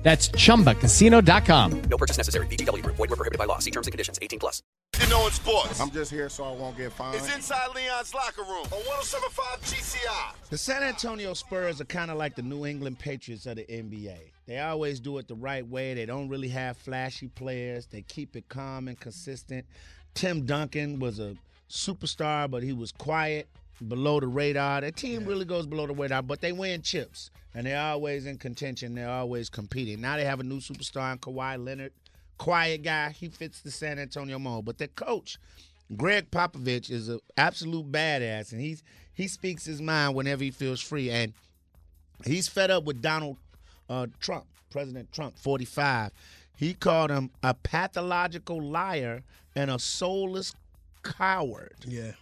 That's ChumbaCasino.com. No purchase necessary. VGW Group. Void where prohibited by law. See terms and conditions. 18+. You know, in sports. I'm just here so I won't get fined. It's inside Leon's Locker Room on 107.5 GCI. The San Antonio Spurs are kind of like the New England Patriots of the NBA. They always do it the right way. They don't really have flashy players. They keep it calm and consistent. Tim Duncan was a superstar, but he was quiet, below the radar. Their team really goes below the radar, but they win chips. And they're always in contention. They're always competing. Now they have a new superstar in Kawhi Leonard. Quiet guy. He fits the San Antonio mold. But their coach, Gregg Popovich, is an absolute badass. And he speaks his mind whenever he feels free. And he's fed up with Donald Trump, President Trump, 45. He called him a pathological liar and a soulless coward. Yeah.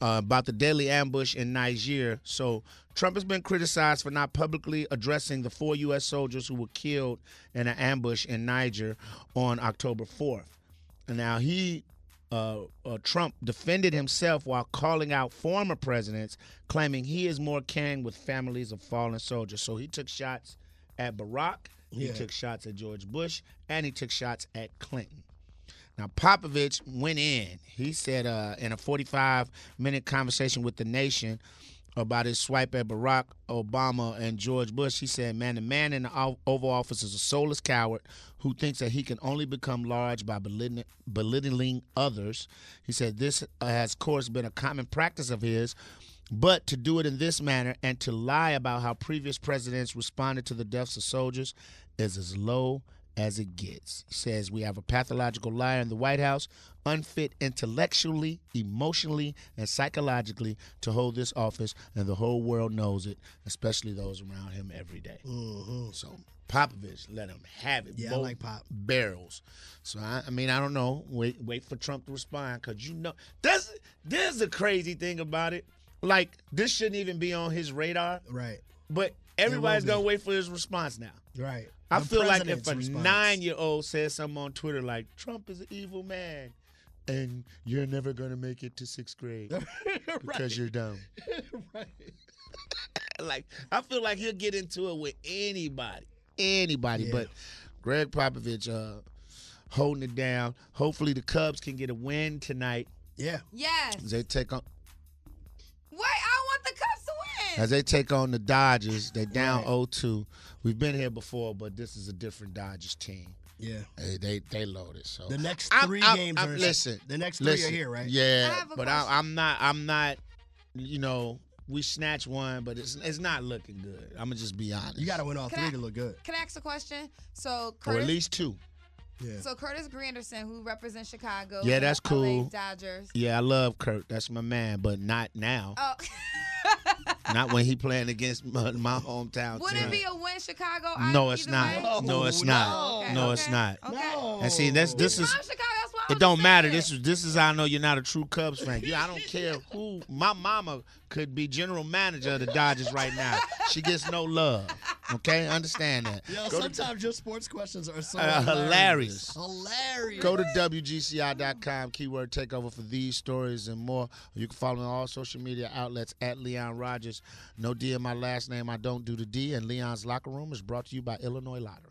About the deadly ambush in Niger. So Trump has been criticized for not publicly addressing the 4 U.S. soldiers who were killed in an ambush in Niger on October 4th. And now Trump defended himself while calling out former presidents, claiming he is more caring with families of fallen soldiers. So he took shots at Barack, he took shots at George Bush, and he took shots at Clinton. Now, Popovich went in. He said in a 45-minute conversation with The Nation about his swipe at Barack Obama and George Bush, he said, man, the man in the Oval Office is a soulless coward who thinks that he can only become large by belittling others. He said this has, of course, been a common practice of his, but to do it in this manner and to lie about how previous presidents responded to the deaths of soldiers is as low as it gets. He says we have a pathological liar in the White House, unfit intellectually, emotionally, and psychologically to hold this office, and the whole world knows it, especially those around him every day. Mm-hmm. So Popovich let him have it. Yeah, both I like Pop. Barrels. So, I mean, I don't know. Wait for Trump to respond, because you know. There's the crazy thing about it. Like, this shouldn't even be on his radar. Right. But everybody's going to wait for his response now. Right. I feel like if a 9-year-old says something on Twitter like, Trump is an evil man, and you're never going to make it to 6th grade because you're dumb. Right. Like, I feel like he'll get into it with anybody. Yeah. But Gregg Popovich holding it down. Hopefully the Cubs can get a win tonight. Yeah. Yes. As they take on. Wait, I want the Cubs to win. As they take on the Dodgers, they down 0-2. We've been here before, but this is a different Dodgers team. Yeah, they loaded. So the next three games are the next three are here, right? Yeah, but I'm not. You know, we snatched one, but it's not looking good. I'm gonna just be honest. You got to win all three to look good. Can I ask a question? So Curtis, or at least two. Yeah. So Curtis Granderson, who represents Chicago. Yeah, that's cool. LA Dodgers. Yeah, I love Kurt. That's my man, but not now. Oh. Not when he playing against my hometown. Would it be a win, Chicago? No, it's not. No, it's not. And see, this is. Chicago, that's what it don't matter. This is how I know you're not a true Cubs fan. I don't care who. My mama could be general manager of the Dodgers right now. She gets no love. Okay, understand that. Yo, sometimes your sports questions are so hilarious. Go to WGCI.com, keyword takeover for these stories and more. You can follow me on all social media outlets at Leon Rogers. No D in my last name. I don't do the D. And Leon's Locker Room is brought to you by Illinois Lottery.